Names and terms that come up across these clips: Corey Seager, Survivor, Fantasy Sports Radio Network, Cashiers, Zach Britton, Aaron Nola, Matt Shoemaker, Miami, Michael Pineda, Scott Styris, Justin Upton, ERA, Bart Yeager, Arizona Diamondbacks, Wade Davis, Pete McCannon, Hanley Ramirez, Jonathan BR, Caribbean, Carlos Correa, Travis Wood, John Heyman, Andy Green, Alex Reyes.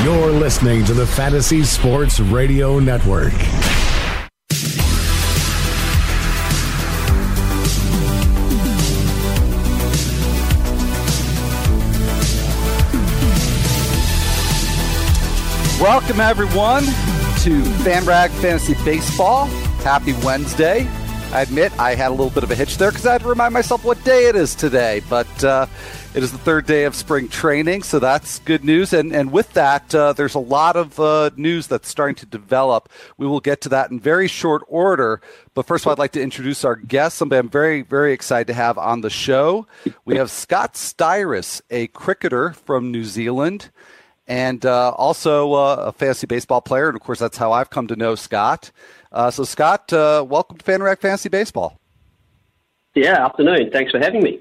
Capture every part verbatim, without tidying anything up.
You're listening to the Fantasy Sports Radio Network. Welcome, everyone, to FanRag Fantasy Baseball. Happy Wednesday. I admit I had a little bit of a hitch there because I had to remind myself what day it is today. But uh, it is the third day of spring training, so that's good news. And and with that, uh, there's a lot of uh, news that's starting to develop. We will get to that in very short order. But first of all, I'd like to introduce our guest, somebody I'm very, very excited to have on the show. We have Scott Styris, a cricketer from New Zealand. And uh, also uh, a fantasy baseball player. And, of course, that's how I've come to know Scott. Uh, so, Scott, uh, welcome to FanRag Fantasy Baseball. Yeah, afternoon. Thanks for having me.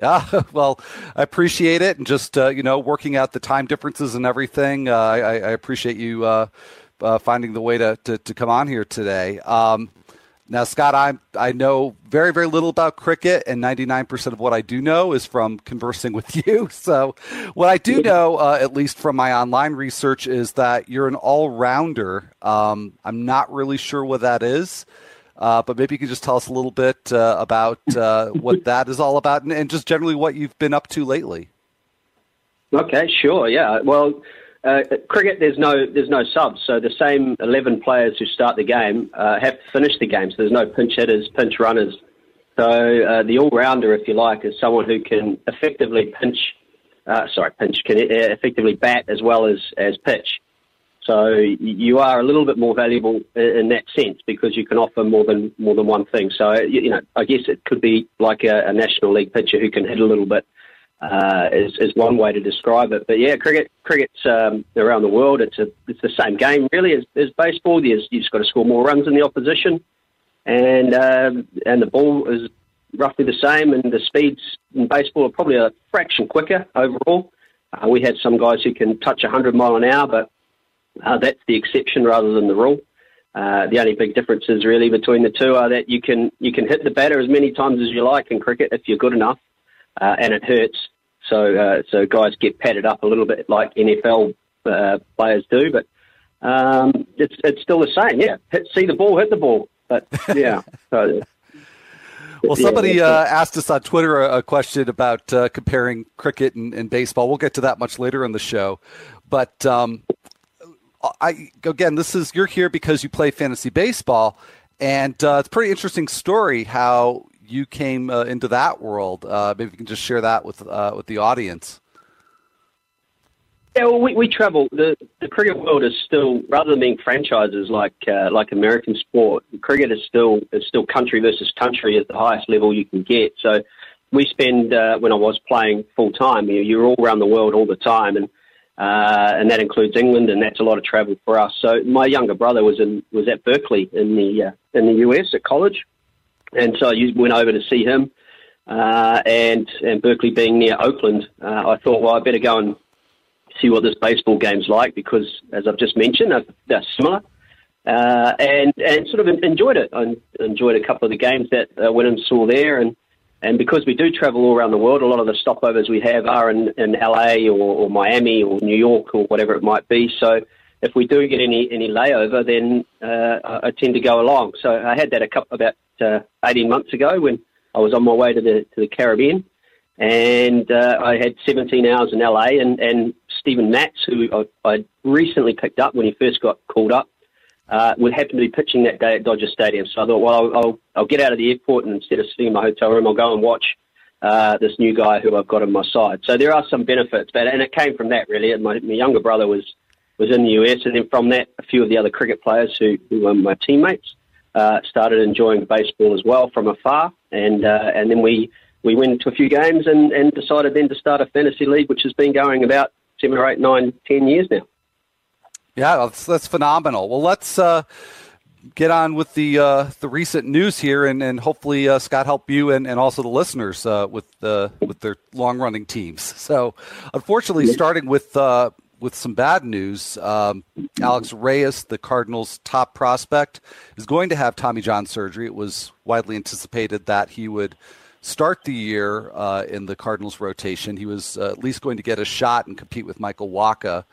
Yeah, well, I appreciate it. And just, uh, you know, working out the time differences and everything, uh, I, I appreciate you uh, uh, finding the way to, to, to come on here today. Um, now, Scott, I I know very, very little about cricket, and ninety-nine percent of what I do know is from conversing with you. So what I do know, uh, at least from my online research, is that you're an all-rounder. Um, I'm not really sure what that is, uh, but maybe you could just tell us a little bit uh, about uh, what that is all about and, and just generally what you've been up to lately. Okay, sure, yeah. Well, Uh, at cricket, there's no there's no subs, so the same eleven players who start the game uh, have to finish the game. So there's no pinch hitters, pinch runners. So uh, the all-rounder, if you like, is someone who can effectively pinch, uh, sorry, pinch can effectively bat as well as, as pitch. So you are a little bit more valuable in that sense because you can offer more than more than one thing. So you know, I guess it could be like a, a National League pitcher who can hit a little bit. Uh, is, is one way to describe it. But yeah, cricket, cricket's um, around the world. It's a, it's the same game really as, as baseball. You just got to score more runs than the opposition, and um, and the ball is roughly the same. And the speeds in baseball are probably a fraction quicker overall. Uh, we had some guys who can touch one hundred mile an hour, but uh, that's the exception rather than the rule. Uh, the only big differences really between the two are that you can you can hit the batter as many times as you like in cricket if you're good enough, uh, and it hurts. So, uh, so guys get padded up a little bit like N F L uh, players do, but um, it's it's still the same. Yeah, hit, see the ball, hit the ball. But yeah. So, well, yeah, somebody uh, asked us on Twitter a, a question about uh, comparing cricket and, and baseball. We'll get to that much later in the show, but um, I again, this is you're here because you play fantasy baseball, and uh, it's a pretty interesting story how you came uh, into that world. Uh, maybe you can just share that with uh, with the audience. Yeah, well, we, we travel. The, the cricket world is still, rather than being franchises like uh, like American sport, cricket is still is still country versus country at the highest level you can get. So we spend, uh, when I was playing full time, you know, you're all around the world all the time, and uh, and that includes England, and that's a lot of travel for us. So my younger brother was in was at Berkeley in the uh, in the U S at college. And so I went over to see him, uh, and and Berkeley being near Oakland, uh, I thought, well, I better go and see what this baseball game's like because, as I've just mentioned, they're, they're similar, uh, and and sort of enjoyed it. I enjoyed a couple of the games that I went and saw there, and, and because we do travel all around the world, a lot of the stopovers we have are in, in L A or, or Miami or New York or whatever it might be, so if we do get any, any layover, then uh, I, I tend to go along. So I had that a couple about uh, eighteen months ago when I was on my way to the to the Caribbean, and uh, I had seventeen hours in L A. And, and Stephen Matz, who I, I recently picked up when he first got called up, uh, would happen to be pitching that day at Dodger Stadium. So I thought, well, I'll, I'll, I'll get out of the airport and instead of sitting in my hotel room, I'll go and watch uh, this new guy who I've got on my side. So there are some benefits, but and it came from that really. And my, my younger brother was. was in the U S, and then from that, a few of the other cricket players who, who were my teammates uh, started enjoying baseball as well from afar, and uh, and then we, we went to a few games and, and decided then to start a fantasy league, which has been going about seven or eight, nine, ten years now. Yeah, that's, that's phenomenal. Well, let's uh, get on with the uh, the recent news here, and, and hopefully uh, Scott help you and, and also the listeners uh, with uh, with their long-running teams. So, unfortunately, starting with... Uh, With some bad news, um, Alex Reyes, the Cardinals' top prospect, is going to have Tommy John surgery. It was widely anticipated that he would start the year uh, in the Cardinals' rotation. He was uh, at least going to get a shot and compete with Michael Wacha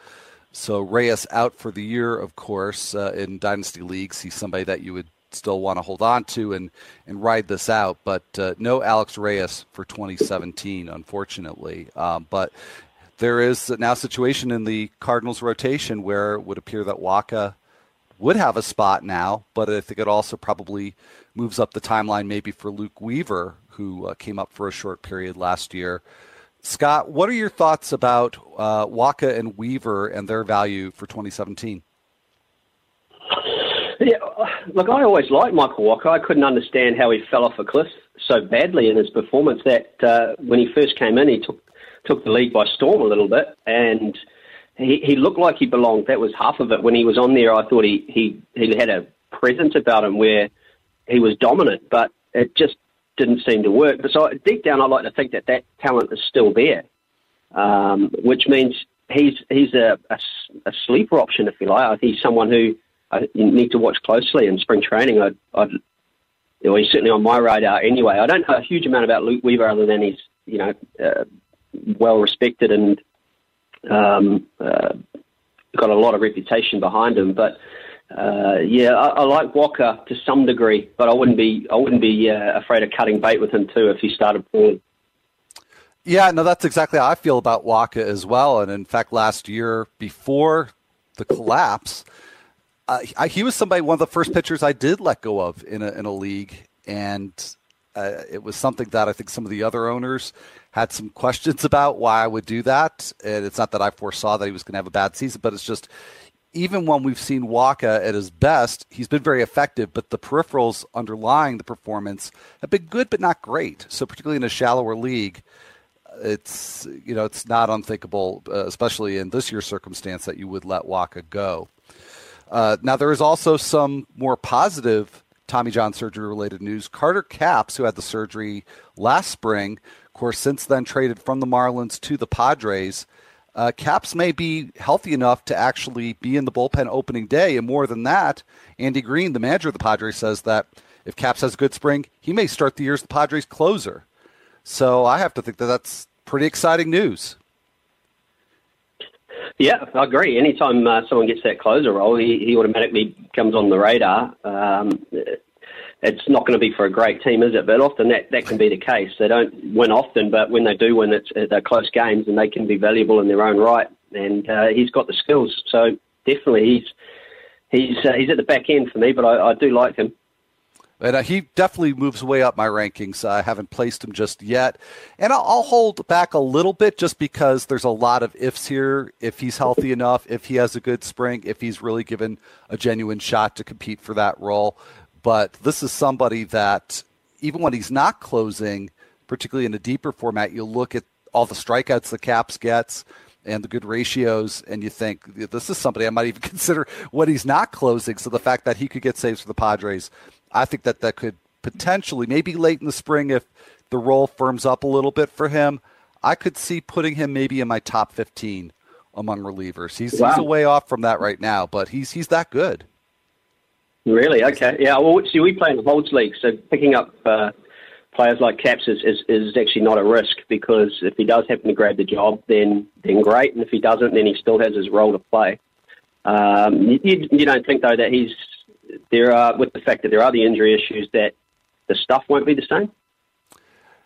So Reyes out for the year, of course, uh, in Dynasty Leagues. He's somebody that you would still want to hold on to and, and ride this out. But uh, no Alex Reyes for twenty seventeen, unfortunately. Um, but there is now a situation in the Cardinals rotation where it would appear that Wacha would have a spot now, but I think it also probably moves up the timeline maybe for Luke Weaver, who uh, came up for a short period last year. Scott, what are your thoughts about uh, Wacha and Weaver and their value for twenty seventeen? Yeah, look, I always liked Michael Wacha. I couldn't understand how he fell off a cliff so badly in his performance that uh, when he first came in, he took took the league by storm a little bit, and he, he looked like he belonged. That was half of it. When he was on there, I thought he, he, he had a presence about him where he was dominant, but it just didn't seem to work. But so deep down, I like to think that that talent is still there, um, which means he's he's a, a, a sleeper option, if you like. He's someone who I, you need to watch closely in spring training. I'd, I'd, well, he's certainly on my radar anyway. I don't know a huge amount about Luke Weaver other than he's you know uh, well respected and um, uh, got a lot of reputation behind him, but. Uh, yeah, I, I like Wacha to some degree, but I wouldn't be I wouldn't be uh, afraid of cutting bait with him too if he started falling. Yeah, no, that's exactly how I feel about Wacha as well. And in fact, last year before the collapse, uh, I, he was somebody one of the first pitchers I did let go of in a in a league, and uh, it was something that I think some of the other owners had some questions about why I would do that. And it's not that I foresaw that he was going to have a bad season, but it's just. Even when we've seen Wacha at his best, he's been very effective, but the peripherals underlying the performance have been good but not great. So particularly in a shallower league, it's you know it's not unthinkable, uh, especially in this year's circumstance, that you would let Wacha go. Uh, now, there is also some more positive Tommy John surgery-related news. Carter Capps, who had the surgery last spring, of course, since then traded from the Marlins to the Padres, Uh, Capps may be healthy enough to actually be in the bullpen opening day. And more than that, Andy Green, the manager of the Padres, says that if Capps has a good spring, he may start the year as the Padres closer. So I have to think that that's pretty exciting news. Yeah, I agree. Anytime uh, someone gets that closer role, he, he automatically comes on the radar. Um, it's not going to be for a great team, is it? But often that, that can be the case. They don't win often, but when they do win, it's, they're close games and they can be valuable in their own right. And uh, he's got the skills. So definitely he's he's uh, he's at the back end for me, but I, I do like him. And uh, he definitely moves way up my rankings. I haven't placed him just yet. And I'll, I'll hold back a little bit just because there's a lot of ifs here. If he's healthy enough, if he has a good spring, if he's really given a genuine shot to compete for that role. But this is somebody that, even when he's not closing, particularly in a deeper format, you look at all the strikeouts the Capps gets and the good ratios, and you think, this is somebody I might even consider when he's not closing. So the fact that he could get saves for the Padres, I think that that could potentially, maybe late in the spring, if the role firms up a little bit for him, I could see putting him maybe in my top fifteen among relievers. He's, wow. he's a way off from that right now, but he's he's that good. Really? Okay. Yeah. Well, see, we play in the holds league, so picking up uh, players like Capps is, is, is actually not a risk, because if he does happen to grab the job, then then great, and if he doesn't, then he still has his role to play. Um, you, you don't think though that he's there are with the fact that there are the injury issues that the stuff won't be the same?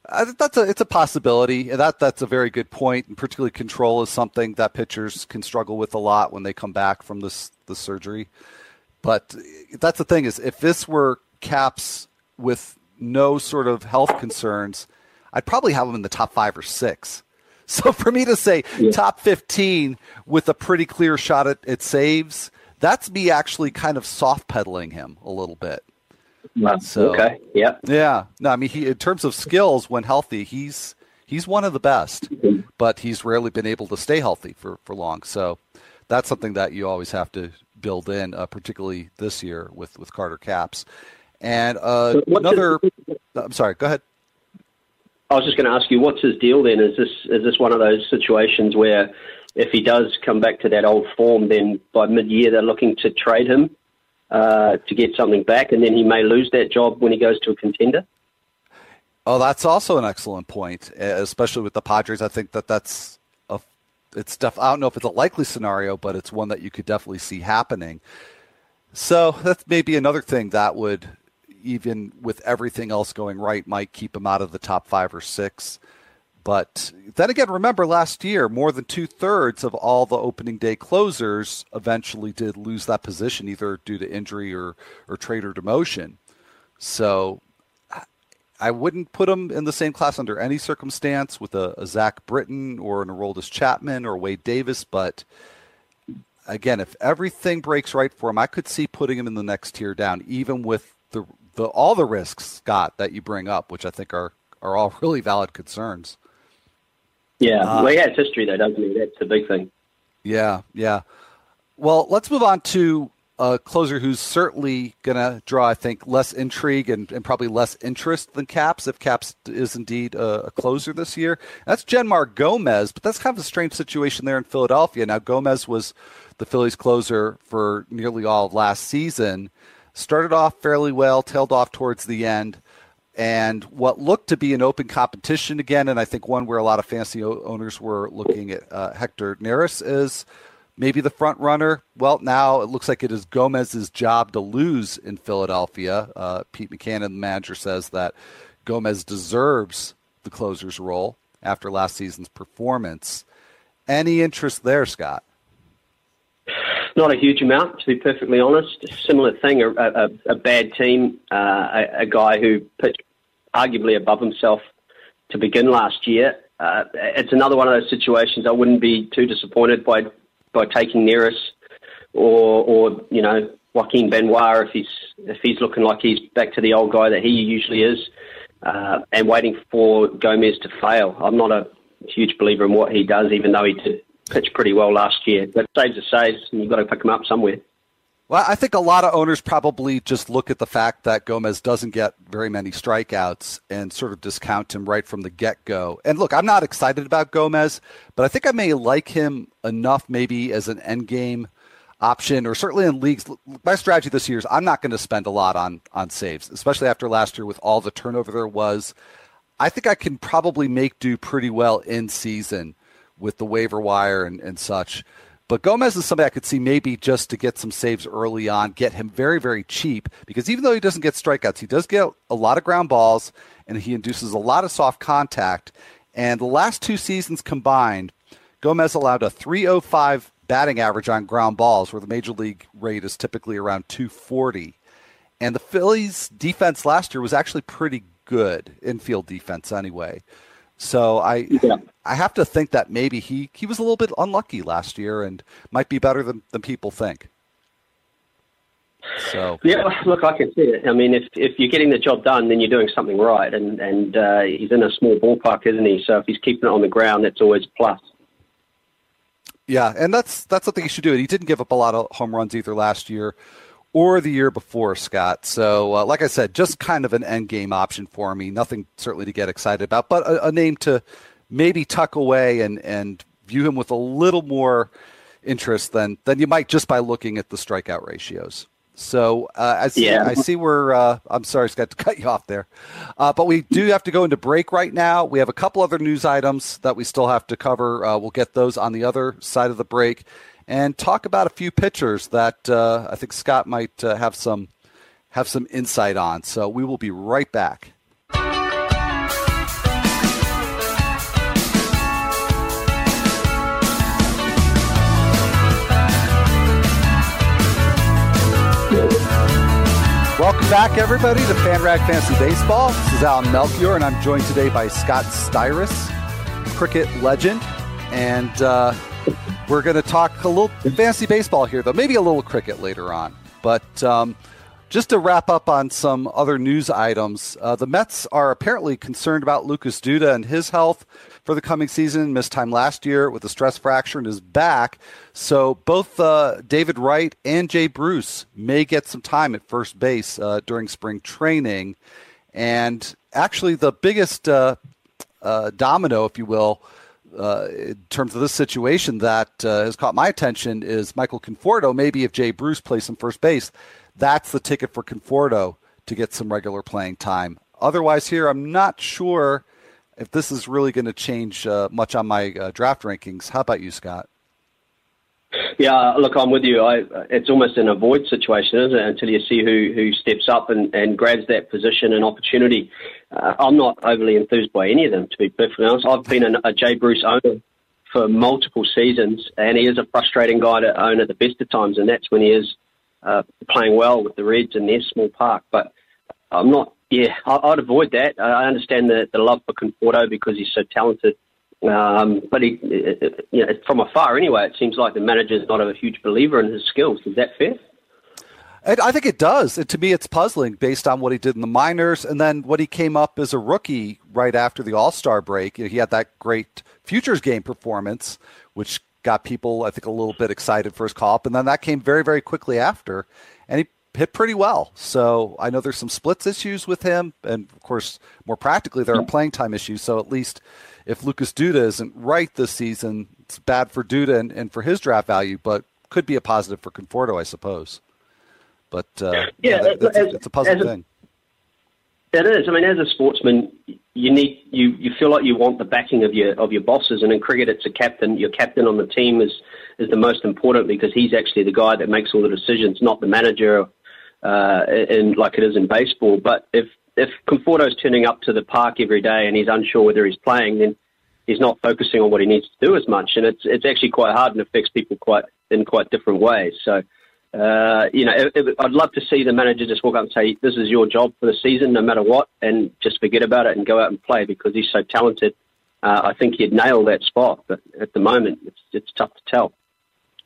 I think that's a it's a possibility. That that's a very good point, and particularly control is something that pitchers can struggle with a lot when they come back from this the surgery. But that's the thing is, if this were Capps with no sort of health concerns, I'd probably have him in the top five or six. So for me to say yeah. top fifteen with a pretty clear shot at, at saves, that's me actually kind of soft pedaling him a little bit. Wow. So, okay. Yeah. Yeah. No, I mean, he, in terms of skills when healthy, he's he's one of the best, mm-hmm. but he's rarely been able to stay healthy for, for long. So that's something that you always have to build in, uh, particularly this year with, with Carter Capps. And uh, so another his, I'm sorry, go ahead. I was just going to ask you, what's his deal then? Is this is this one of those situations where if he does come back to that old form, then by mid-year they're looking to trade him uh, to get something back, and then he may lose that job when he goes to a contender? Oh, that's also an excellent point, especially with the Padres. I think that that's it's def- I don't know if it's a likely scenario, but it's one that you could definitely see happening. So that's maybe another thing that would, even with everything else going right, might keep him out of the top five or six. But then again, remember last year, more than two-thirds of all the opening day closers eventually did lose that position, either due to injury or, or trade or demotion. So I wouldn't put him in the same class under any circumstance with a, a Zach Britton or an Aroldis Chapman or Wade Davis. But again, if everything breaks right for him, I could see putting him in the next tier down, even with the, the all the risks, Scott, that you bring up, which I think are, are all really valid concerns. Yeah, uh, well, he has history, though, doesn't he? That's the big thing. Yeah, yeah. Well, let's move on to a closer who's certainly going to draw, I think, less intrigue and, and probably less interest than Capps, if Capps is indeed a, a closer this year. That's Jeanmar Gomez, but that's kind of a strange situation there in Philadelphia. Now, Gomez was the Phillies closer for nearly all of last season, started off fairly well, tailed off towards the end. And what looked to be an open competition again, and I think one where a lot of fantasy owners were looking at uh, Hector Neris is maybe the front runner. Well, now it looks like it is Gomez's job to lose in Philadelphia. Uh, Pete McCannon, the manager, says that Gomez deserves the closer's role after last season's performance. Any interest there, Scott? Not a huge amount, to be perfectly honest. Similar thing, a, a, a bad team, uh, a, a guy who pitched arguably above himself to begin last year. Uh, it's another one of those situations I wouldn't be too disappointed by by taking Neris or, or you know, Joaquin Benoit if he's, if he's looking like he's back to the old guy that he usually is, uh, and waiting for Gomez to fail. I'm not a huge believer in what he does, even though he did pitched pretty well last year, but saves are saves, and you've got to pick him up somewhere. Well, I think a lot of owners probably just look at the fact that Gomez doesn't get very many strikeouts and sort of discount him right from the get-go. And look, I'm not excited about Gomez, but I think I may like him enough maybe as an endgame option, or certainly in leagues. My strategy this year is I'm not going to spend a lot on on saves, especially after last year with all the turnover there was. I think I can probably make do pretty well in season with the waiver wire and, and such. But Gomez is somebody I could see maybe just to get some saves early on, get him very, very cheap, because even though he doesn't get strikeouts, he does get a lot of ground balls, and he induces a lot of soft contact. And the last two seasons combined, Gomez allowed a three oh five batting average on ground balls, where the major league rate is typically around two forty. And the Phillies' defense last year was actually pretty good, infield defense anyway. So I yeah. I have to think that maybe he, he was a little bit unlucky last year and might be better than, than people think. So yeah, look, I can see it. I mean, if if you're getting the job done, then you're doing something right. And, and uh, he's in a small ballpark, isn't he? So if he's keeping it on the ground, that's always a plus. Yeah, and that's, that's something he should do. And he didn't give up a lot of home runs either last year or the year before, Scott. So, uh, like I said, just kind of an end game option for me. Nothing certainly to get excited about, but a, a name to maybe tuck away and, and view him with a little more interest than, than you might just by looking at the strikeout ratios. So, uh, I see, yeah. I see we're, uh, I'm sorry, Scott, to cut you off there. Uh, but we do have to go into break right now. We have a couple other news items that we still have to cover. Uh, we'll get those on the other side of the break. And talk about a few pitchers that uh, I think Scott might uh, have some have some insight on. So we will be right back. Welcome back, everybody, to FanRag Fantasy Baseball. This is Alan Melchior, and I'm joined today by Scott Styris, cricket legend, and. Uh, We're going to talk a little fantasy baseball here, though, maybe a little cricket later on. But um, just to wrap up on some other news items, uh, the Mets are apparently concerned about Lucas Duda and his health for the coming season. Missed time last year with a stress fracture in his back. So both uh, David Wright and Jay Bruce may get some time at first base uh, during spring training. And actually the biggest uh, uh, domino, if you will, Uh, in terms of this situation that uh, has caught my attention is Michael Conforto. Maybe if Jay Bruce plays some first base, that's the ticket for Conforto to get some regular playing time. Otherwise here, I'm not sure if this is really going to change uh, much on my uh, draft rankings. How about you, Scott? Yeah, look, I'm with you. I, it's almost an avoid situation, isn't it, until you see who, who steps up and, and grabs that position and opportunity. Uh, I'm not overly enthused by any of them, to be perfectly honest. I've been an, a Jay Bruce owner for multiple seasons, and he is a frustrating guy to own at the best of times, and that's when he is uh, playing well with the Reds in their small park. But I'm not, yeah, I, I'd avoid that. I understand the, the love for Conforto because he's so talented. Um, but he, you know, from afar anyway, it seems like the manager's not a huge believer in his skills. Is that fair? And I think it does. It, to me, it's puzzling based on what he did in the minors and then what he came up as a rookie right after the All-Star break. You know, he had that great Futures game performance, which got people, I think, a little bit excited for his call-up. And then that came very, very quickly after, and he hit pretty well. So I know there's some splits issues with him, and, of course, more practically, there are playing time issues. So at least if Lucas Duda isn't right this season, it's bad for Duda and, and for his draft value, but could be a positive for Conforto, I suppose. But uh, yeah, yeah that, that's, as, it's a puzzle thing. A, it is. I mean, as a sportsman, you need you, you feel like you want the backing of your of your bosses, and in cricket, it's a captain. Your captain on the team is is the most important because he's actually the guy that makes all the decisions, not the manager. Uh, in like it is in baseball, but if If Conforto's turning up to the park every day and he's unsure whether he's playing, then he's not focusing on what he needs to do as much. And it's it's actually quite hard and affects people quite in quite different ways. So, uh, you know, it, it, I'd love to see the manager just walk up and say, this is your job for the season, no matter what, and just forget about it and go out and play because he's so talented. Uh, I think he'd nail that spot. But at the moment, it's it's tough to tell.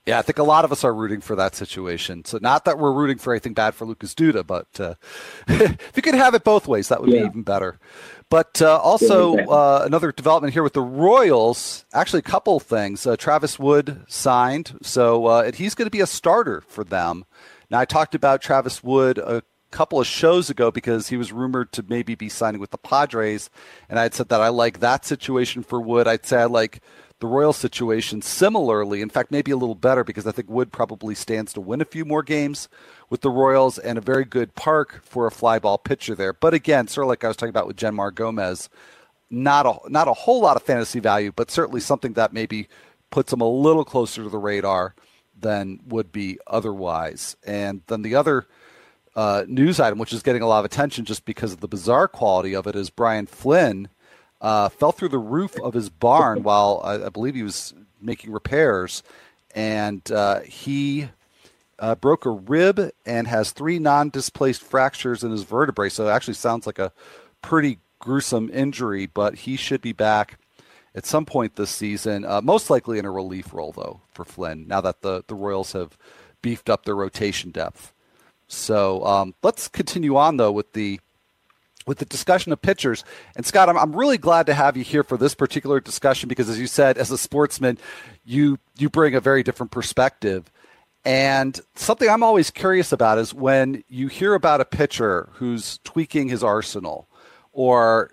Yeah, I think a lot of us are rooting for that situation. So not that we're rooting for anything bad for Lucas Duda, but uh, if you could have it both ways, that would yeah. be even better. But uh, also yeah, exactly. uh, another development here with the Royals, actually a couple things. Uh, Travis Wood signed, so uh, he's going to be a starter for them. Now, I talked about Travis Wood a couple of shows ago because he was rumored to maybe be signing with the Padres, and I had said that I like that situation for Wood. I'd say I like the Royal situation similarly, in fact, maybe a little better because I think Wood probably stands to win a few more games with the Royals and a very good park for a fly ball pitcher there. But again, sort of like I was talking about with Jeanmar Gomez, not a, not a whole lot of fantasy value, but certainly something that maybe puts him a little closer to the radar than would be otherwise. And then the other uh, news item, which is getting a lot of attention just because of the bizarre quality of it, is Brian Flynn. Uh, fell through the roof of his barn while uh, I believe he was making repairs, and uh, he uh, broke a rib and has three non-displaced fractures in his vertebrae. So it actually sounds like a pretty gruesome injury, but he should be back at some point this season, uh, most likely in a relief role, though, for Flynn, now that the, the Royals have beefed up their rotation depth. So um, let's continue on, though, with the with the discussion of pitchers. And Scott, I'm, I'm really glad to have you here for this particular discussion because, as you said, as a sportsman, you you bring a very different perspective. And something I'm always curious about is when you hear about a pitcher who's tweaking his arsenal or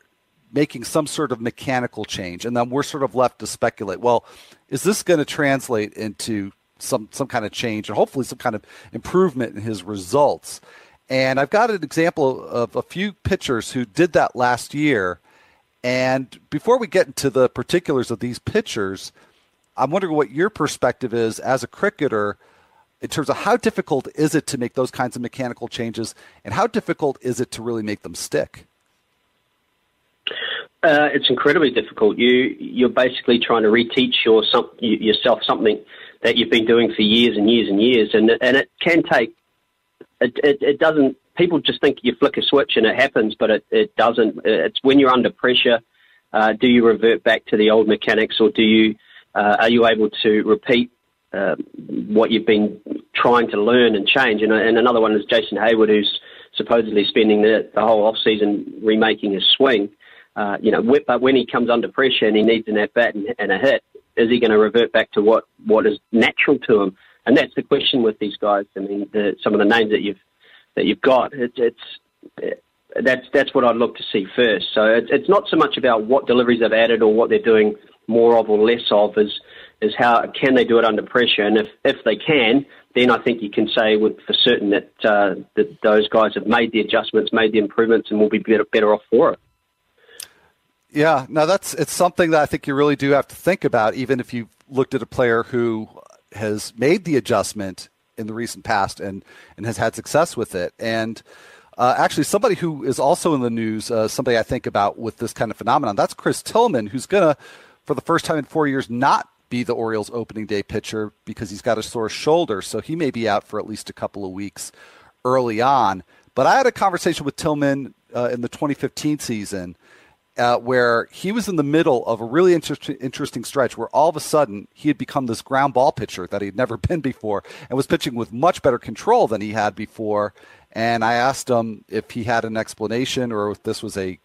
making some sort of mechanical change, and then we're sort of left to speculate, well, is this going to translate into some some kind of change and hopefully some kind of improvement in his results? And I've got an example of a few pitchers who did that last year. And before we get into the particulars of these pitchers, I'm wondering what your perspective is as a cricketer in terms of how difficult is it to make those kinds of mechanical changes and how difficult is it to really make them stick? Uh, it's incredibly difficult. You, you're basically trying to reteach your, some, yourself something that you've been doing for years and years and years. And, and it can take It, it, it doesn't. People just think you flick a switch and it happens, but it, it doesn't. It's when you're under pressure. Uh, do you revert back to the old mechanics, or do you? Uh, are you able to repeat uh, what you've been trying to learn and change? And, and another one is Jason Hayward, who's supposedly spending the, the whole off season remaking his swing. Uh, you know, but when he comes under pressure and he needs an at bat and, and a hit, is he going to revert back to what, what is natural to him? And that's the question with these guys. I mean, the, some of the names that you've that you've got, it, it's it, that's that's what I'd look to see first. So it, it's not so much about what deliveries they've added or what they're doing more of or less of, is is how can they do it under pressure. And if, if they can, then I think you can say with for certain that uh, that those guys have made the adjustments, made the improvements, and will be better better off for it. Yeah, no, that's it's something that I think you really do have to think about, even if you looked at a player who has made the adjustment in the recent past and, and has had success with it. And uh, actually, somebody who is also in the news, uh, somebody I think about with this kind of phenomenon, that's Chris Tillman, who's going to, for the first time in four years, not be the Orioles opening day pitcher because he's got a sore shoulder. So he may be out for at least a couple of weeks early on. But I had a conversation with Tillman uh, in the twenty fifteen season, Uh, where he was in the middle of a really inter- interesting stretch where all of a sudden he had become this ground ball pitcher that he'd never been before and was pitching with much better control than he had before. And I asked him if he had an explanation or if this was a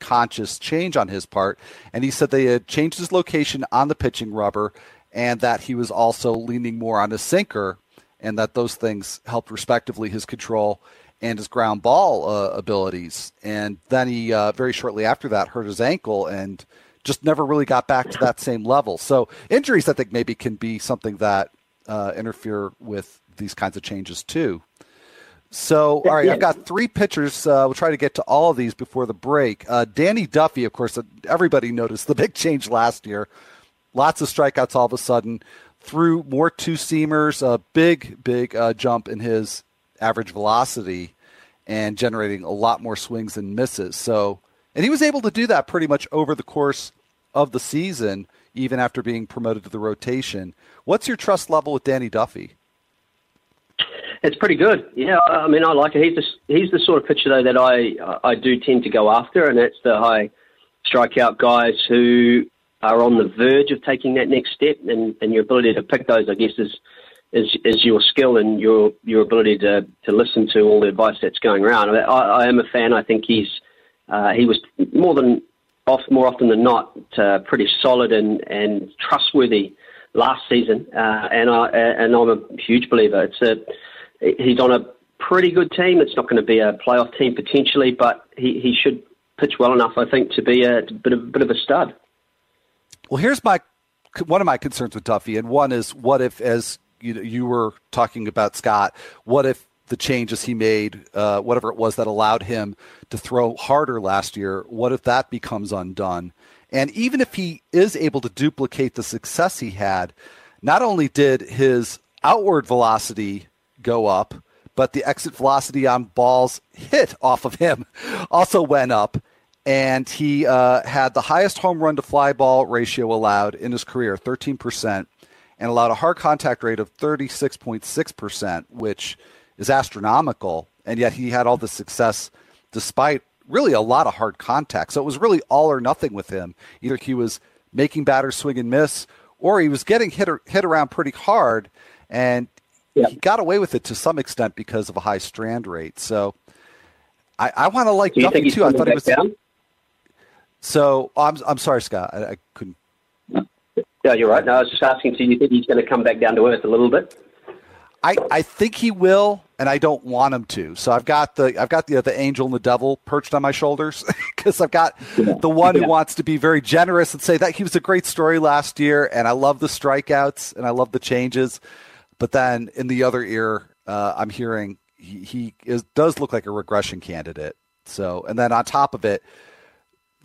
conscious change on his part. And he said they had changed his location on the pitching rubber and that he was also leaning more on his sinker and that those things helped respectively his control and his ground ball uh, abilities. And then he, uh, very shortly after that, hurt his ankle and just never really got back to that same level. So injuries, I think, maybe can be something that uh, interfere with these kinds of changes too. So, all right, I've got three pitchers. Uh, we'll try to get to all of these before the break. Uh, Danny Duffy, of course, everybody noticed the big change last year. Lots of strikeouts all of a sudden. Threw more two-seamers, a big, big uh, jump in his average velocity and generating a lot more swings and misses. So, and he was able to do that pretty much over the course of the season, even after being promoted to the rotation. What's your trust level with Danny Duffy? It's pretty good. Yeah, I mean, I like it. He's the, he's the sort of pitcher, though, that I, I do tend to go after, and that's the high strikeout guys who are on the verge of taking that next step, and, and your ability to pick those, I guess, is is is your skill and your your ability to, to listen to all the advice that's going around. I, I am a fan. I think he's uh, he was more than off more often than not uh, pretty solid and, and trustworthy last season. Uh, and I and I'm a huge believer. It's a he's on a pretty good team. It's not going to be a playoff team potentially, but he, he should pitch well enough, I think, to be a bit of, bit of a stud. Well, here's my one of my concerns with Duffy, and one is what if as You, you were talking about, Scott, what if the changes he made, uh, whatever it was that allowed him to throw harder last year, what if that becomes undone? And even if he is able to duplicate the success he had, not only did his outward velocity go up, but the exit velocity on balls hit off of him also went up. And he uh, had the highest home run to fly ball ratio allowed in his career, thirteen percent. And allowed a hard contact rate of thirty-six point six percent, which is astronomical. And yet he had all the success despite really a lot of hard contact. So it was really all or nothing with him. Either he was making batters swing and miss, or he was getting hit, or, hit around pretty hard. And yeah. He got away with it to some extent because of a high strand rate. So I, I want to like Do Duffy too. I thought he was. Down? So I'm I'm sorry, Scott. I, I couldn't. Yeah, you're right. No, I was just asking, do you think he's going to come back down to earth a little bit? I, I think he will, and I don't want him to. So I've got the I've got the the angel and the devil perched on my shoulders because I've got yeah. the one yeah. who wants to be very generous and say that he was a great story last year, and I love the strikeouts and I love the changes. But then in the other ear, uh, I'm hearing he, he is, does look like a regression candidate. So, and then on top of it,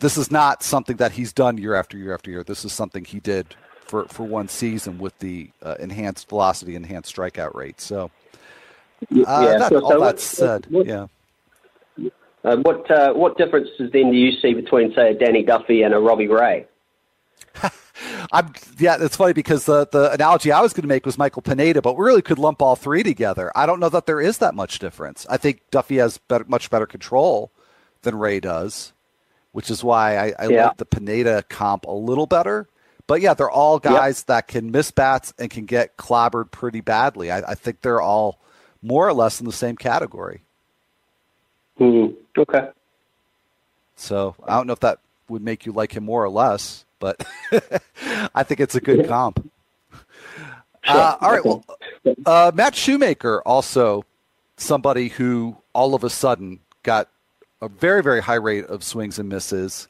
this is not something that he's done year after year after year. This is something he did for, for one season with the uh, enhanced velocity, enhanced strikeout rate. So, uh, yeah, that, so, all so that what, said, what, yeah. Uh, what uh, what differences then do you see between, say, a Danny Duffy and a Robbie Ray? I'm, yeah, it's funny because the, the analogy I was going to make was Michael Pineda, but we really could lump all three together. I don't know that there is that much difference. I think Duffy has better, much better control than Ray does, which is why I, I yeah. like the Pineda comp a little better. But, yeah, they're all guys yep. that can miss bats and can get clobbered pretty badly. I, I think they're all more or less in the same category. Mm, okay. So I don't know if that would make you like him more or less, but I think it's a good yeah. comp. Sure. Uh, all right, well, uh, Matt Shoemaker, also somebody who all of a sudden got a very, very high rate of swings and misses.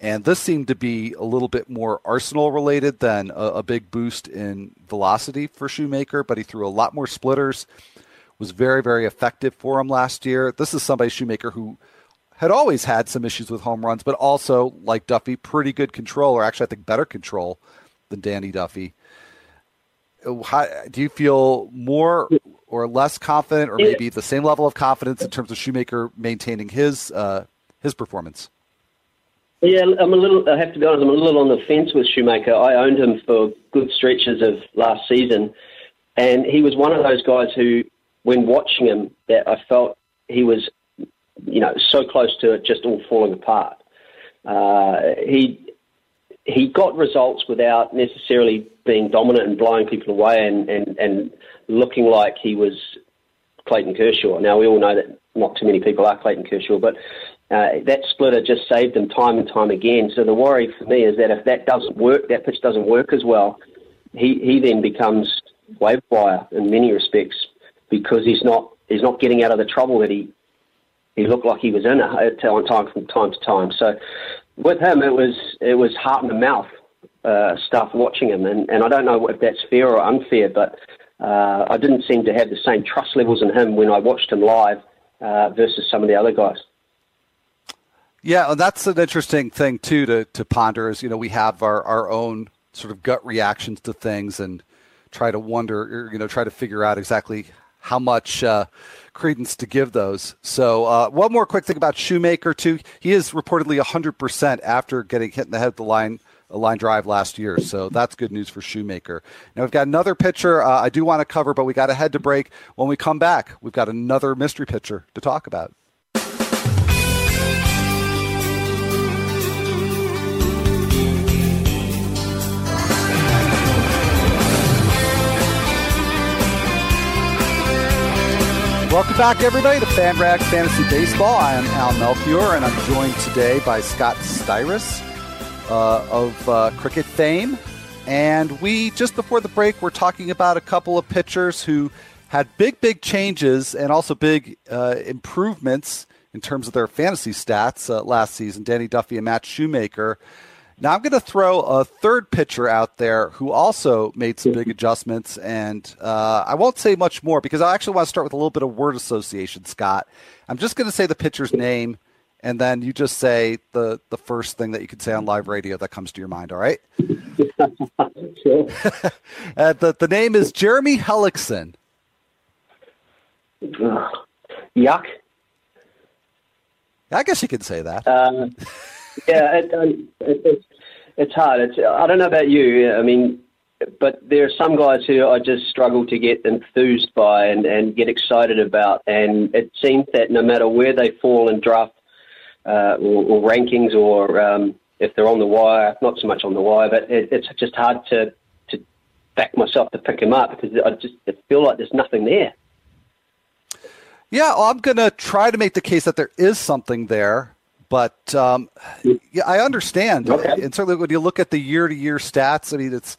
And this seemed to be a little bit more arsenal-related than a, a big boost in velocity for Shoemaker, but he threw a lot more splitters, was very, very effective for him last year. This is somebody, Shoemaker, who had always had some issues with home runs, but also, like Duffy, pretty good control, or actually I think better control than Danny Duffy. How, do you feel more or less confident, or maybe the same level of confidence in terms of Shoemaker maintaining his uh, his performance? Yeah, I'm a little, I have to be honest, I'm a little on the fence with Shoemaker. I owned him for good stretches of last season, and he was one of those guys who, when watching him, that I felt he was, you know, so close to it just all falling apart. Uh, he he got results without necessarily being dominant and blowing people away and, and, and looking like he was Clayton Kershaw. Now, we all know that not too many people are Clayton Kershaw, but uh, that splitter just saved him time and time again. So the worry for me is that if that doesn't work, that pitch doesn't work as well, he, he then becomes wave wire in many respects because he's not he's not getting out of the trouble that he he looked like he was in it time from time to time. So with him, it was it was heart in the mouth uh, stuff watching him, and, and I don't know if that's fair or unfair, but uh, I didn't seem to have the same trust levels in him when I watched him live uh, versus some of the other guys. Yeah, and that's an interesting thing too to to ponder. Is, you know, we have our, our own sort of gut reactions to things and try to wonder, or, you know, try to figure out exactly how much uh, credence to give those. So uh, one more quick thing about Shoemaker too. He is reportedly one hundred percent after getting hit in the head of the line, a line drive last year. So that's good news for Shoemaker. Now we've got another pitcher uh, I do want to cover, but we got to head to break. When we come back, we've got another mystery pitcher to talk about. Welcome back, everybody, to FanRag Fantasy Baseball. I am Al Melchior, and I'm joined today by Scott Styris uh, of uh, cricket fame. And we, just before the break, we're talking about a couple of pitchers who had big, big changes and also big uh, improvements in terms of their fantasy stats uh, last season, Danny Duffy and Matt Shoemaker. Now I'm going to throw a third pitcher out there who also made some big adjustments, and uh, I won't say much more because I actually want to start with a little bit of word association, Scott. I'm just going to say the pitcher's name, and then you just say the, the first thing that you can say on live radio that comes to your mind, all right? Sure. uh, the, the name is Jeremy Hellickson. Ugh. Yuck. I guess you could say that. Um... Yeah, it, um, it, it, it's hard. It's, I don't know about you. I mean, but there are some guys who I just struggle to get enthused by and, and get excited about. And it seems that no matter where they fall in draft uh, or, or rankings, or um, if they're on the wire, not so much on the wire, but it, it's just hard to, to back myself to pick them up because I just I feel like there's nothing there. Yeah, well, I'm going to try to make the case that there is something there. But um, yeah, I understand, okay. And certainly when you look at the year-to-year stats, I mean, it's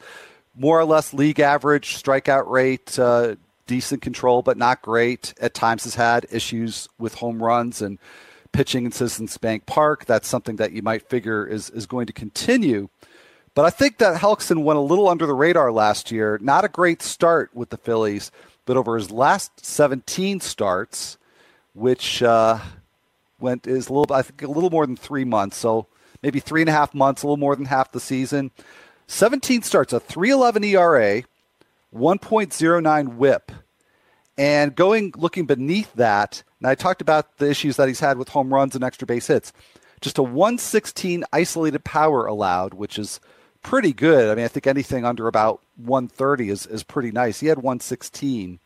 more or less league average, strikeout rate, uh, decent control, but not great. At times has had issues with home runs and pitching in Citizens Bank Park. That's something that you might figure is, is going to continue. But I think that Hellickson went a little under the radar last year. Not a great start with the Phillies, but over his last seventeen starts, which... Uh, Went is a little, I think, a little more than three months, so maybe three and a half months, a little more than half the season. seventeen starts, a three eleven E R A, one point oh nine WHIP, and going looking beneath that. And I talked about the issues that he's had with home runs and extra base hits. Just a one sixteen isolated power allowed, which is pretty good. I mean, I think anything under about one thirty is is pretty nice. He had one sixteen.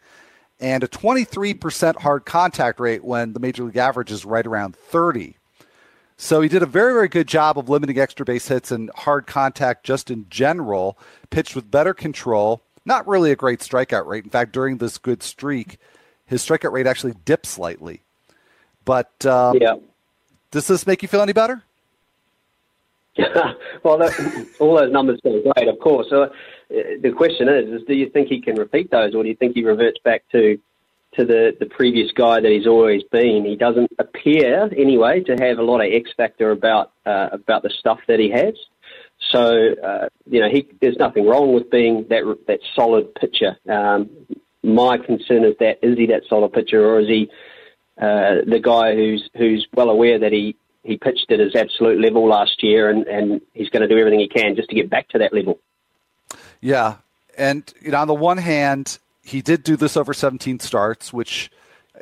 And a twenty-three percent hard contact rate when the major league average is right around thirty. So he did a very, very good job of limiting extra base hits and hard contact just in general. Pitched with better control. Not really a great strikeout rate. In fact, during this good streak, his strikeout rate actually dipped slightly. But um, yeah. Does this make you feel any better? Well, that, all those numbers sound great, of course. So, uh, the question is, is, do you think he can repeat those, or do you think he reverts back to to the, the previous guy that he's always been? He doesn't appear, anyway, to have a lot of X factor about uh, about the stuff that he has. So, uh, you know, he, there's nothing wrong with being that that solid pitcher. Um, my concern is that, is he that solid pitcher, or is he uh, the guy who's who's well aware that he, he pitched at his absolute level last year, and, and he's going to do everything he can just to get back to that level. Yeah, and you know, on the one hand, he did do this over seventeen starts, which,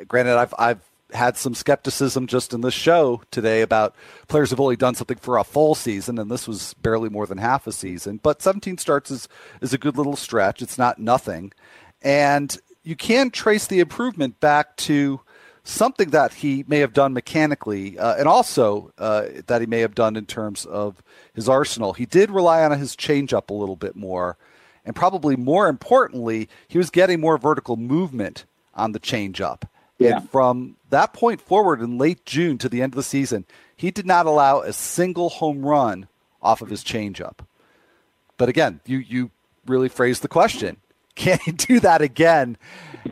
granted, I've I've had some skepticism just in this show today about players who've only done something for a full season, and this was barely more than half a season. But seventeen starts is, is a good little stretch. It's not nothing. And you can trace the improvement back to something that he may have done mechanically, uh, and also uh, that he may have done in terms of his arsenal. He did rely on his changeup a little bit more, and probably more importantly, he was getting more vertical movement on the changeup. Yeah. And from that point forward in late June to the end of the season, he did not allow a single home run off of his changeup. But again, you you really phrased the question. Can he do that again?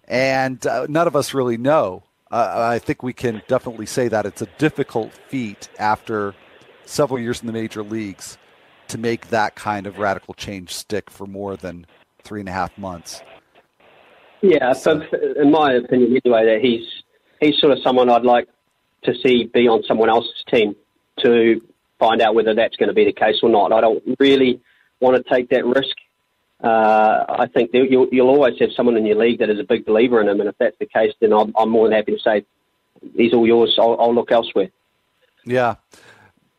And uh, none of us really know. Uh, I think we can definitely say that it's a difficult feat after several years in the major leagues to make that kind of radical change stick for more than three and a half months. Yeah, so in my opinion, anyway, that he's he's sort of someone I'd like to see be on someone else's team to find out whether that's going to be the case or not. I don't really want to take that risk. Uh, I think you'll, you'll always have someone in your league that is a big believer in him, and if that's the case, then I'm, I'm more than happy to say he's all yours. I'll, I'll look elsewhere. Yeah.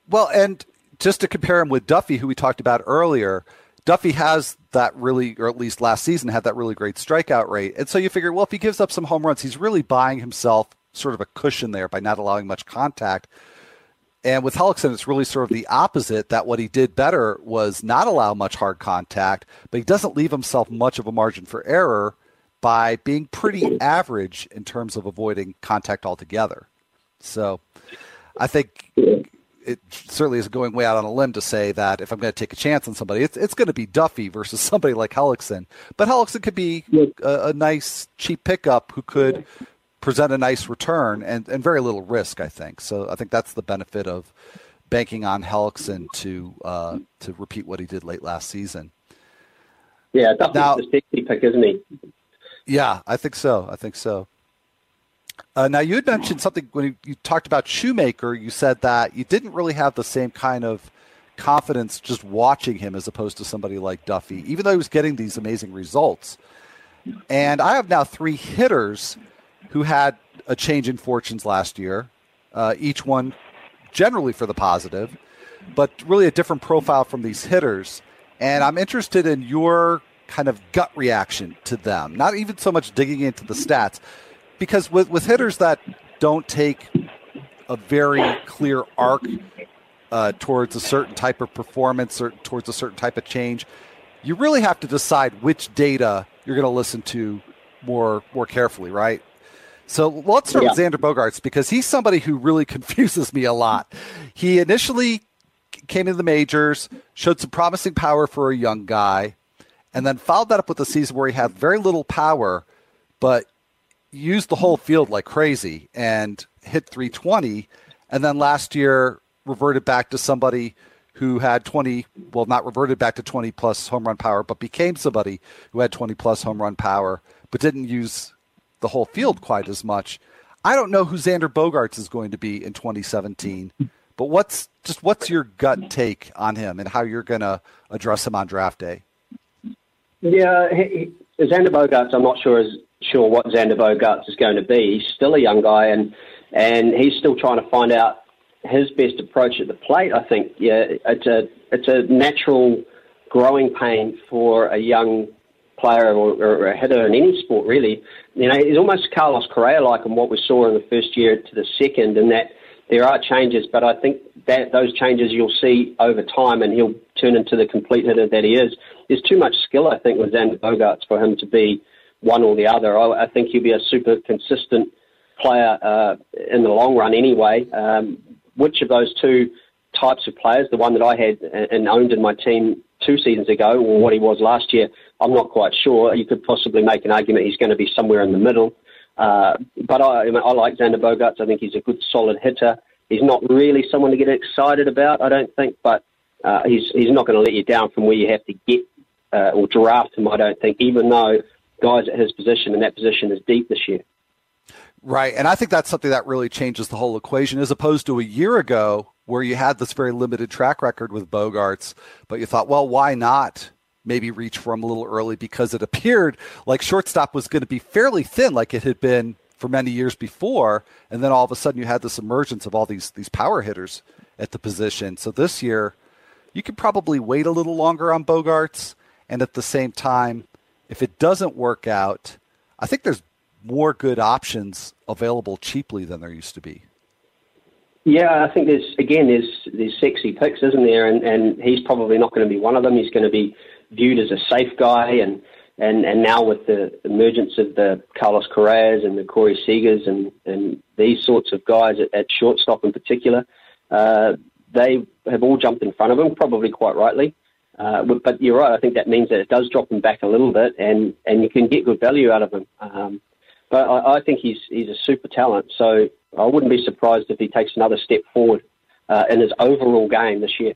Well, and just to compare him with Duffy, who we talked about earlier, Duffy has that really, or at least last season, had that really great strikeout rate. And so you figure, well, if he gives up some home runs, he's really buying himself sort of a cushion there by not allowing much contact. And with Hellickson, it's really sort of the opposite, that what he did better was not allow much hard contact, but he doesn't leave himself much of a margin for error by being pretty average in terms of avoiding contact altogether. So I think it certainly is going way out on a limb to say that if I'm going to take a chance on somebody, it's, it's going to be Duffy versus somebody like Hellickson. But Hellickson could be a, a nice, cheap pickup who could present a nice return and, and very little risk, I think. So I think that's the benefit of banking on Hellickson to uh, to repeat what he did late last season. Yeah, Duffy's the safety pick, isn't he? Yeah, I think so. I think so. Uh, now, you had mentioned something when you, you talked about Shoemaker. You said that you didn't really have the same kind of confidence just watching him as opposed to somebody like Duffy, even though he was getting these amazing results. And I have now three hitters who had a change in fortunes last year, uh, each one generally for the positive, but really a different profile from these hitters. And I'm interested in your kind of gut reaction to them, not even so much digging into the stats, because with, with hitters that don't take a very clear arc uh, towards a certain type of performance or towards a certain type of change, you really have to decide which data you're going to listen to more more carefully, right? So let's start yeah. with Xander Bogaerts, because he's somebody who really confuses me a lot. He initially came into the majors, showed some promising power for a young guy, and then followed that up with a season where he had very little power, but used the whole field like crazy and hit three twenty. And then last year reverted back to somebody who had twenty, well, not reverted back to twenty plus home run power, but became somebody who had twenty plus home run power, but didn't use the whole field quite as much. I don't know who Xander Bogaerts is going to be in twenty seventeen, but what's just what's your gut take on him and how you're going to address him on draft day? Yeah, he, he, Xander Bogaerts, I'm not sure is sure what Xander Bogaerts is going to be. He's still a young guy, and and he's still trying to find out his best approach at the plate. I think yeah, it's a it's a natural growing pain for a young player or, or a hitter in any sport, really. You know, he's almost Carlos Correa-like in what we saw in the first year to the second, in that there are changes, but I think that those changes you'll see over time, and he'll turn into the complete hitter that he is. There's too much skill, I think, with Xander Bogaerts for him to be one or the other. I, I think he'll be a super consistent player uh, in the long run anyway. Um, which of those two types of players, the one that I had and owned in my team two seasons ago, or what he was last year, I'm not quite sure. You could possibly make an argument he's going to be somewhere in the middle. Uh, but I, I like Xander Bogaerts. I think he's a good, solid hitter. He's not really someone to get excited about, I don't think, but uh, he's he's not going to let you down from where you have to get uh, or draft him, I don't think, even though guys at his position and that position is deep this year. Right. And I think that's something that really changes the whole equation, as opposed to a year ago where you had this very limited track record with Bogaerts, but you thought, well, why not maybe reach for him a little early, because it appeared like shortstop was going to be fairly thin like it had been for many years before. And then all of a sudden you had this emergence of all these these power hitters at the position. So this year you could probably wait a little longer on Bogaerts. And at the same time, if it doesn't work out, I think there's more good options available cheaply than there used to be. Yeah, I think there's, again, there's, there's sexy picks, isn't there? And, and he's probably not going to be one of them. He's going to be viewed as a safe guy. And, and, and now with the emergence of the Carlos Correas and the Corey Seagers and, and these sorts of guys at, at shortstop in particular, uh, they have all jumped in front of him, probably quite rightly. Uh, but you're right. I think that means that it does drop him back a little bit, and, and you can get good value out of him. Um, but I, I think he's he's a super talent, so I wouldn't be surprised if he takes another step forward uh, in his overall game this year.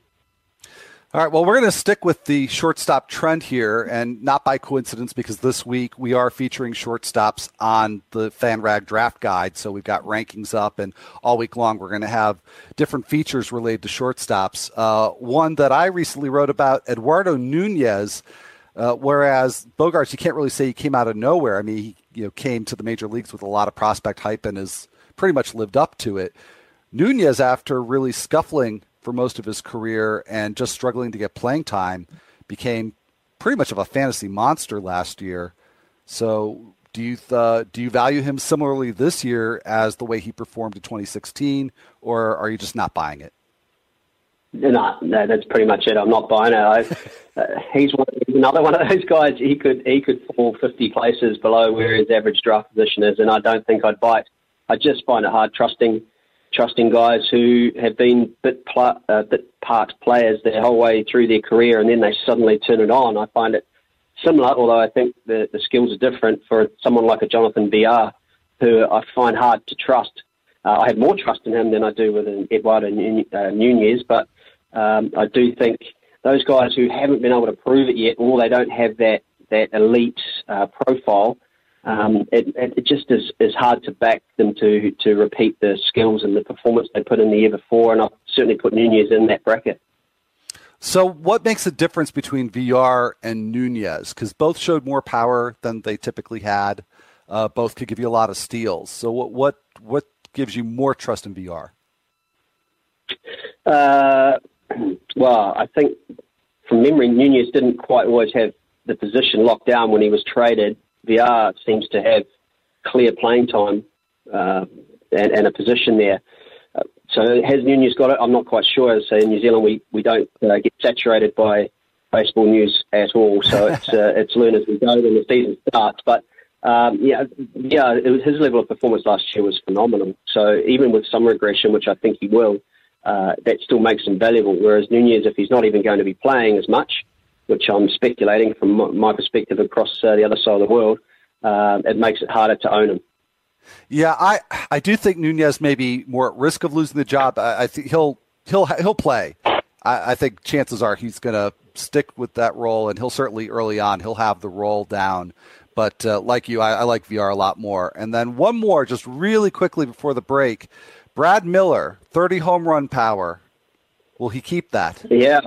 All right, well, we're going to stick with the shortstop trend here, and not by coincidence, because this week we are featuring shortstops on the FanRag Draft Guide. So we've got rankings up, and all week long we're going to have different features related to shortstops. Uh, one that I recently wrote about, Eduardo Nunez, uh, whereas Bogaerts, you can't really say he came out of nowhere. I mean, he you know, came to the major leagues with a lot of prospect hype and has pretty much lived up to it. Nunez, after really scuffling for most of his career and just struggling to get playing time, became pretty much of a fantasy monster last year. So do you th- do you value him similarly this year as the way he performed in twenty sixteen, or are you just not buying it? No, no that's pretty much it. I'm not buying it. I, uh, he's, one, he's another one of those guys. He could he could fall fifty places below where his average draft position is, and I don't think I'd buy it. I just find it hard trusting trusting guys who have been bit, pl- uh, bit part players their whole way through their career, and then they suddenly turn it on. I find it similar, although I think the, the skills are different for someone like a Jonathan B R, who I find hard to trust. Uh, I have more trust in him than I do with an Eduardo Nunez, but um, I do think those guys who haven't been able to prove it yet, or they don't have that, that elite uh, profile, Um, it, it just is, is hard to back them to, to repeat the skills and the performance they put in the year before, and I'll certainly put Nunez in that bracket. So what makes the difference between V R and Nunez? Because both showed more power than they typically had. Uh, both could give you a lot of steals. So what what, what gives you more trust in V R? Uh, well, I think from memory, Nunez didn't quite always have the position locked down when he was traded. V R seems to have clear playing time uh, and, and a position there. Uh, so has Nunez got it? I'm not quite sure. So in New Zealand, we, we don't uh, get saturated by baseball news at all. So it's uh, it's learn as we go when the season starts. But, um, yeah, yeah, it was, his level of performance last year was phenomenal. So even with some regression, which I think he will, uh, that still makes him valuable. Whereas Nunez, if he's not even going to be playing as much, which I'm speculating from my perspective across uh, the other side of the world, uh, it makes it harder to own him. Yeah, I, I do think Nunez may be more at risk of losing the job. I, I think he'll he'll he'll play. I, I think chances are he's going to stick with that role, and he'll certainly early on he'll have the role down. But uh, like you, I, I like V R a lot more. And then one more, just really quickly before the break, Brad Miller, thirty home run power. Will he keep that? Yeah.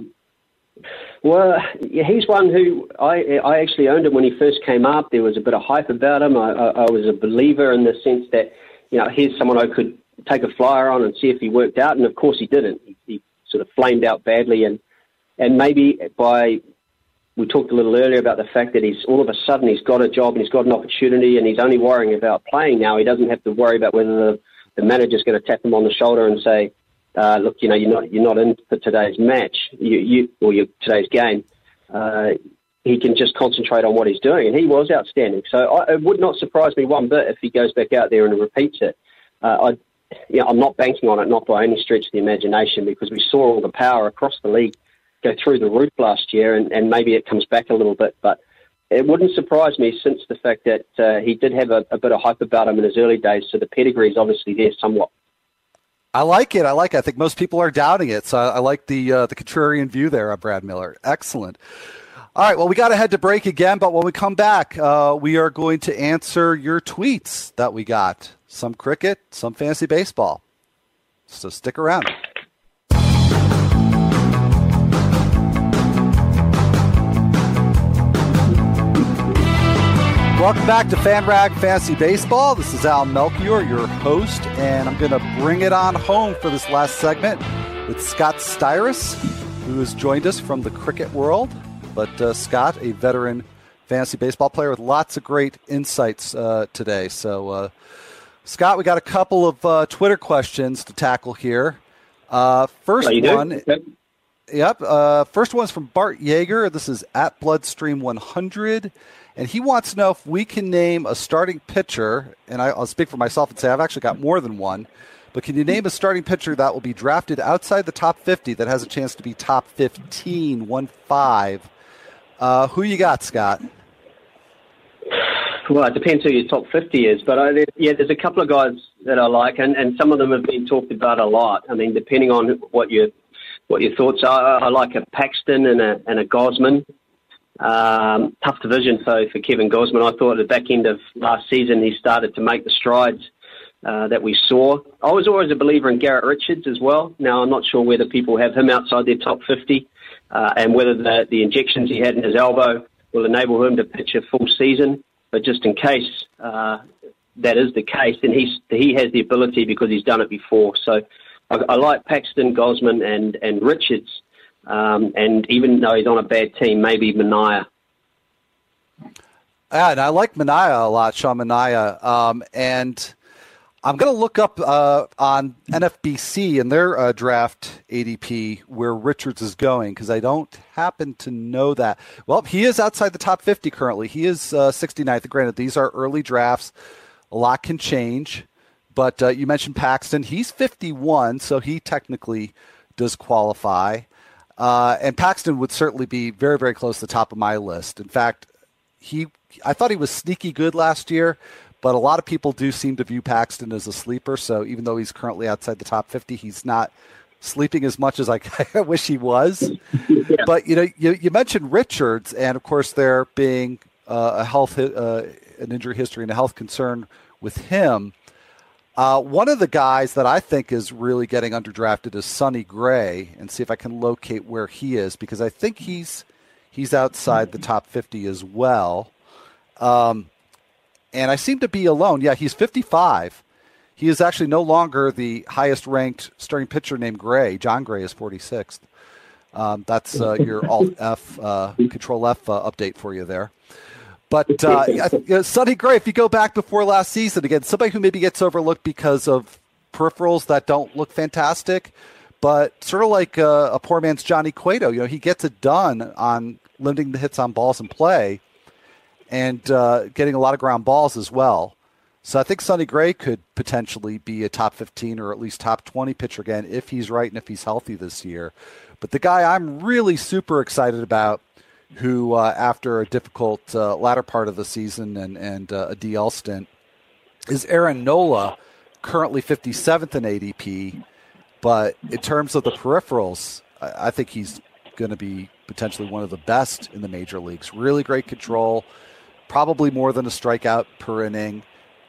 Well, yeah, he's one who I, I actually owned him when he first came up. There was a bit of hype about him. I, I, I was a believer in the sense that, you know, here's someone I could take a flyer on and see if he worked out. And of course he didn't. He, he sort of flamed out badly. And, and maybe by, we talked a little earlier about the fact that he's all of a sudden he's got a job and he's got an opportunity, and he's only worrying about playing now. He doesn't have to worry about whether the, the manager's going to tap him on the shoulder and say, Uh, look, you know, you're not you're not in for today's match, you, you or your today's game. Uh, he can just concentrate on what he's doing, and he was outstanding. So I, it would not surprise me one bit if he goes back out there and repeats it. Uh, I, you know, I'm not banking on it, not by any stretch of the imagination, because we saw all the power across the league go through the roof last year, and, and maybe it comes back a little bit. But it wouldn't surprise me, since the fact that uh, he did have a, a bit of hype about him in his early days, so the pedigree is obviously there somewhat. I like it. I like it. I think most people are doubting it. So I, I like the uh, the contrarian view there on Brad Miller. Excellent. All right. Well, we got to head to break again. But when we come back, uh, we are going to answer your tweets that we got some cricket, some fantasy baseball. So stick around. Welcome back to FanRag Fantasy Baseball. This is Al Melchior, your host, and I'm going to bring it on home for this last segment with Scott Styris, who has joined us from the cricket world. But uh, Scott, a veteran fantasy baseball player with lots of great insights uh, today. So, uh, Scott, we got a couple of uh, Twitter questions to tackle here. Uh, first oh, one, okay. yep. Uh, first one's from Bart Yeager. This is at Bloodstream one hundred, and he wants to know if we can name a starting pitcher. And I, I'll speak for myself and say I've actually got more than one. But can you name a starting pitcher that will be drafted outside the top fifty that has a chance to be top fifteen, one five? Uh, who you got, Scott? Well, it depends who your top fifty is, but I, yeah, there's a couple of guys that I like, and, and some of them have been talked about a lot. I mean, depending on what your what your thoughts are, I like a Paxton and a and a Gausman. Um, tough division for for Kevin Gausman. I thought at the back end of last season he started to make the strides uh, that we saw. I was always a believer in Garrett Richards as well. Now I'm not sure whether people have him outside their top fifty, uh, and whether the the injections he had in his elbow will enable him to pitch a full season. But just in case uh, that is the case, then he's, he has the ability because he's done it before. So I, I like Paxton, Gausman, and, and Richards. Um, and even though he's on a bad team, maybe Manaea. Yeah, and I like Manaea a lot, Sean Manaea. Um, and I'm going to look up uh, on N F B C and their uh, draft A D P where Richards is going because I don't happen to know that. Well, he is outside the top fifty currently. He is uh, sixty-ninth. Granted, these are early drafts. A lot can change. But uh, you mentioned Paxton. He's fifty-one, so he technically does qualify. Uh, and Paxton would certainly be very, very close to the top of my list. In fact, he I thought he was sneaky good last year. But a lot of people do seem to view Paxton as a sleeper. So even though he's currently outside the top fifty, he's not sleeping as much as I, I wish he was. Yeah. But, you know, you, you mentioned Richards. And, of course, there being uh, a health, uh, an injury history and a health concern with him. Uh, one of the guys that I think is really getting underdrafted is Sonny Gray. And see if I can locate where he is. Because I think he's he's outside the top fifty as well. Um And I seem to be alone. Yeah, he's fifty-five. He is actually no longer the highest-ranked starting pitcher named Gray. John Gray is forty-sixth. Um, that's uh, your Alt-F, uh, Control-F uh, update for you there. But uh, you know, Sonny Gray, if you go back before last season, again, somebody who maybe gets overlooked because of peripherals that don't look fantastic, but sort of like uh, a poor man's Johnny Cueto. You know, he gets it done on limiting the hits on balls in play. And uh, getting a lot of ground balls as well. So I think Sonny Gray could potentially be a top fifteen or at least top twenty pitcher again if he's right and if he's healthy this year. But the guy I'm really super excited about who, uh, after a difficult uh, latter part of the season and, and uh, a D L stint, is Aaron Nola, currently fifty-seventh in A D P. But in terms of the peripherals, I, I think he's going to be potentially one of the best in the major leagues. Really great control. Probably more than a strikeout per inning,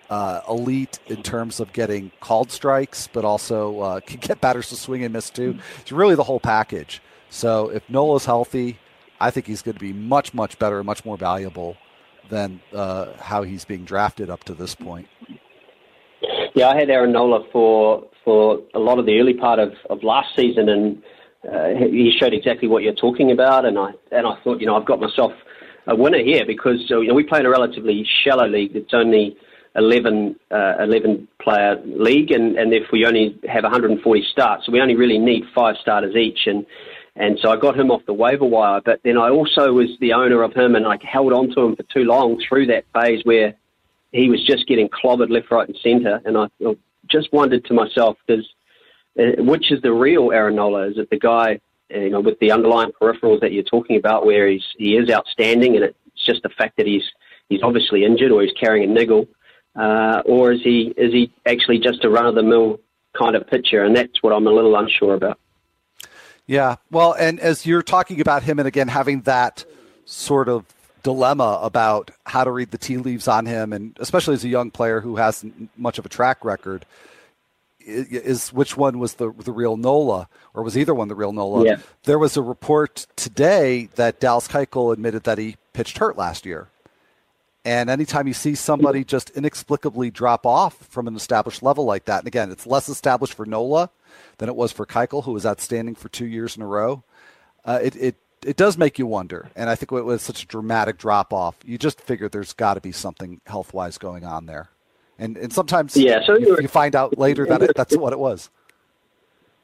uh, elite in terms of getting called strikes, but also uh, can get batters to swing and miss too. It's really the whole package. So if Nola's healthy, I think he's going to be much, much better and much more valuable than uh, how he's being drafted up to this point. Yeah, I had Aaron Nola for for a lot of the early part of, of last season, and uh, he showed exactly what you're talking about. And I and I thought, you know, I've got myself a winner here because you know, we play in a relatively shallow league. It's only eleven, uh, eleven player league, and, and if we only have one hundred forty starts, so we only really need five starters each. And and so I got him off the waiver wire, but then I also was the owner of him, and I held on to him for too long through that phase where he was just getting clobbered left, right, and centre. And I just wondered to myself, does uh, which is the real Aaron Nola? Is it the guy? You know, with the underlying peripherals that you're talking about, where he's he is outstanding, and it's just the fact that he's he's obviously injured or he's carrying a niggle, uh, or is he is he actually just a run of the mill kind of pitcher? And that's what I'm a little unsure about. Yeah, well, and as you're talking about him, and again having that sort of dilemma about how to read the tea leaves on him, and especially as a young player who hasn't much of a track record, is which one was the the real Nola, or was either one the real Nola? Yeah. There was a report today that Dallas Keuchel admitted that he pitched hurt last year. And anytime you see somebody just inexplicably drop off from an established level like that, and again, it's less established for Nola than it was for Keuchel, who was outstanding for two years in a row, uh, it, it it does make you wonder. And I think it was such a dramatic drop-off. You just figure there's got to be something health-wise going on there. And and sometimes yeah, so you, you find out later that it, that's what it was.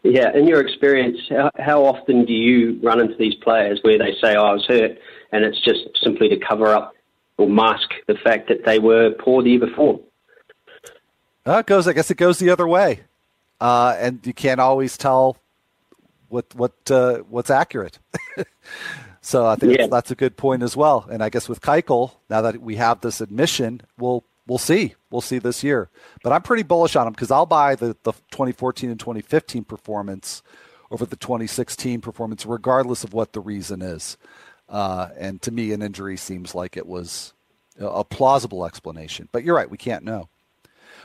Yeah, in your experience, how, how often do you run into these players where they say, oh, I was hurt, and it's just simply to cover up or mask the fact that they were poor the year before? Uh, it goes, I guess it goes the other way. Uh, and you can't always tell what what uh, what's accurate. So I think yeah. that's, that's a good point as well. And I guess with Keuchel, now that we have this admission, we'll We'll see. We'll see this year. But I'm pretty bullish on him because I'll buy the, the twenty fourteen and twenty fifteen performance over the twenty sixteen performance, regardless of what the reason is. Uh, and to me, an injury seems like it was a plausible explanation. But you're right. We can't know.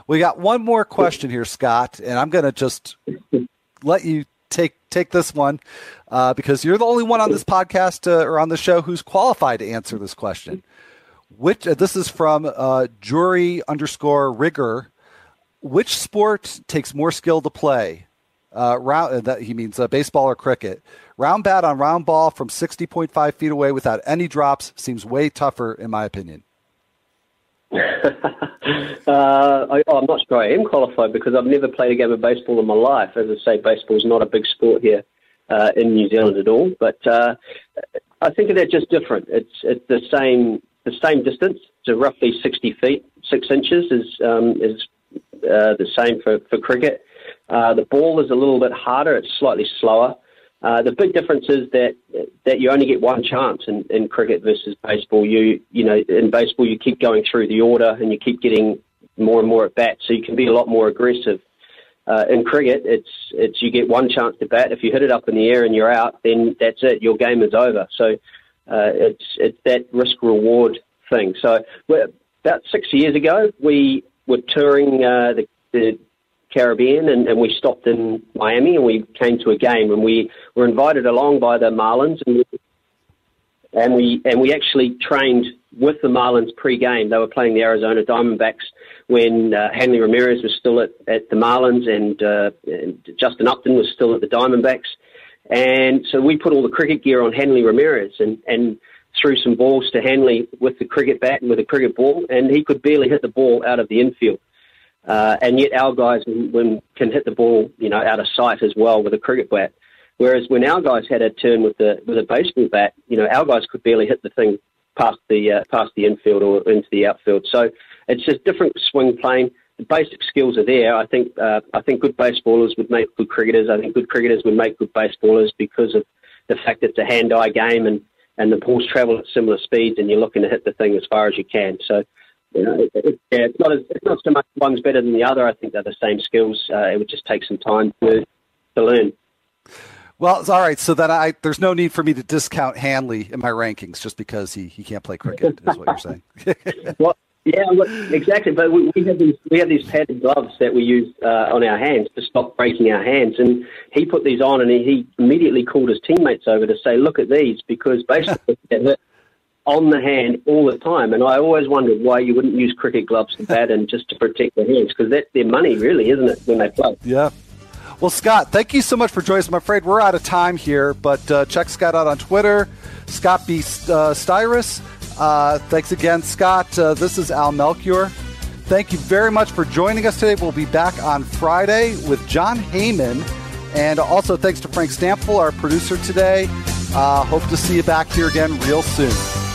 We got one more question here, Scott, and I'm going to just let you take take this one uh, because you're the only one on this podcast uh, or on the show who's qualified to answer this question. Which uh, this is from uh, Jury underscore Rigger. Which sport takes more skill to play? Uh, round uh, that he means uh, baseball or cricket. Round bat on round ball from sixty point five feet away without any drops seems way tougher, in my opinion. uh, I, I'm not sure I am qualified because I've never played a game of baseball in my life. As I say, baseball is not a big sport here uh, in New Zealand at all. But uh, I think they're just different. It's it's the same. The same distance, so roughly sixty feet, six inches is um, is uh, the same for, for cricket. Uh, the ball is a little bit harder; it's slightly slower. Uh, the big difference is that that you only get one chance in, in cricket versus baseball. You you know, in baseball you keep going through the order and you keep getting more and more at bat, so you can be a lot more aggressive. Uh, in cricket, it's it's you get one chance to bat. If you hit it up in the air and you're out, then that's it. Your game is over. So. Uh, it's it's that risk-reward thing. So we're, about six years ago, we were touring uh, the, the Caribbean, and, and we stopped in Miami, and we came to a game, and we were invited along by the Marlins, and we and we, and we actually trained with the Marlins pre-game. They were playing the Arizona Diamondbacks when uh, Hanley Ramirez was still at, at the Marlins, and, uh, and Justin Upton was still at the Diamondbacks. And so we put all the cricket gear on Hanley Ramirez and, and threw some balls to Hanley with the cricket bat and with a cricket ball, and he could barely hit the ball out of the infield. Uh, and yet our guys when, can hit the ball, you know, out of sight as well with a cricket bat. Whereas when our guys had a turn with the with a baseball bat, you know, our guys could barely hit the thing past the uh, past the infield or into the outfield. So it's just different swing plane. The basic skills are there. I think uh, I think good baseballers would make good cricketers. I think good cricketers would make good baseballers because of the fact that it's a hand-eye game and, and the balls travel at similar speeds and you're looking to hit the thing as far as you can. So, you know, it, it, yeah, it's not as, it's not so much one's better than the other. I think they're the same skills. Uh, it would just take some time to to learn. Well, it's all right. So that I there's no need for me to discount Hanley in my rankings just because he, he can't play cricket is what you're saying. Well, yeah, look, exactly. But we, we have these we have these padded gloves that we use uh, on our hands to stop breaking our hands. And he put these on, and he, he immediately called his teammates over to say, "Look at these," because basically they're hit on the hand all the time. And I always wondered why you wouldn't use cricket gloves to bat and just to protect their hands, because that's their money, really, isn't it? When they play. Yeah. Well, Scott, thank you so much for joining us. I'm afraid we're out of time here, but uh, check Scott out on Twitter, Scott B. Uh, Styris. Uh, thanks again, Scott. Uh, this is Al Melchior. Thank you very much for joining us today. We'll be back on Friday with John Heyman. And also thanks to Frank Stample, our producer today. Uh, hope to see you back here again real soon.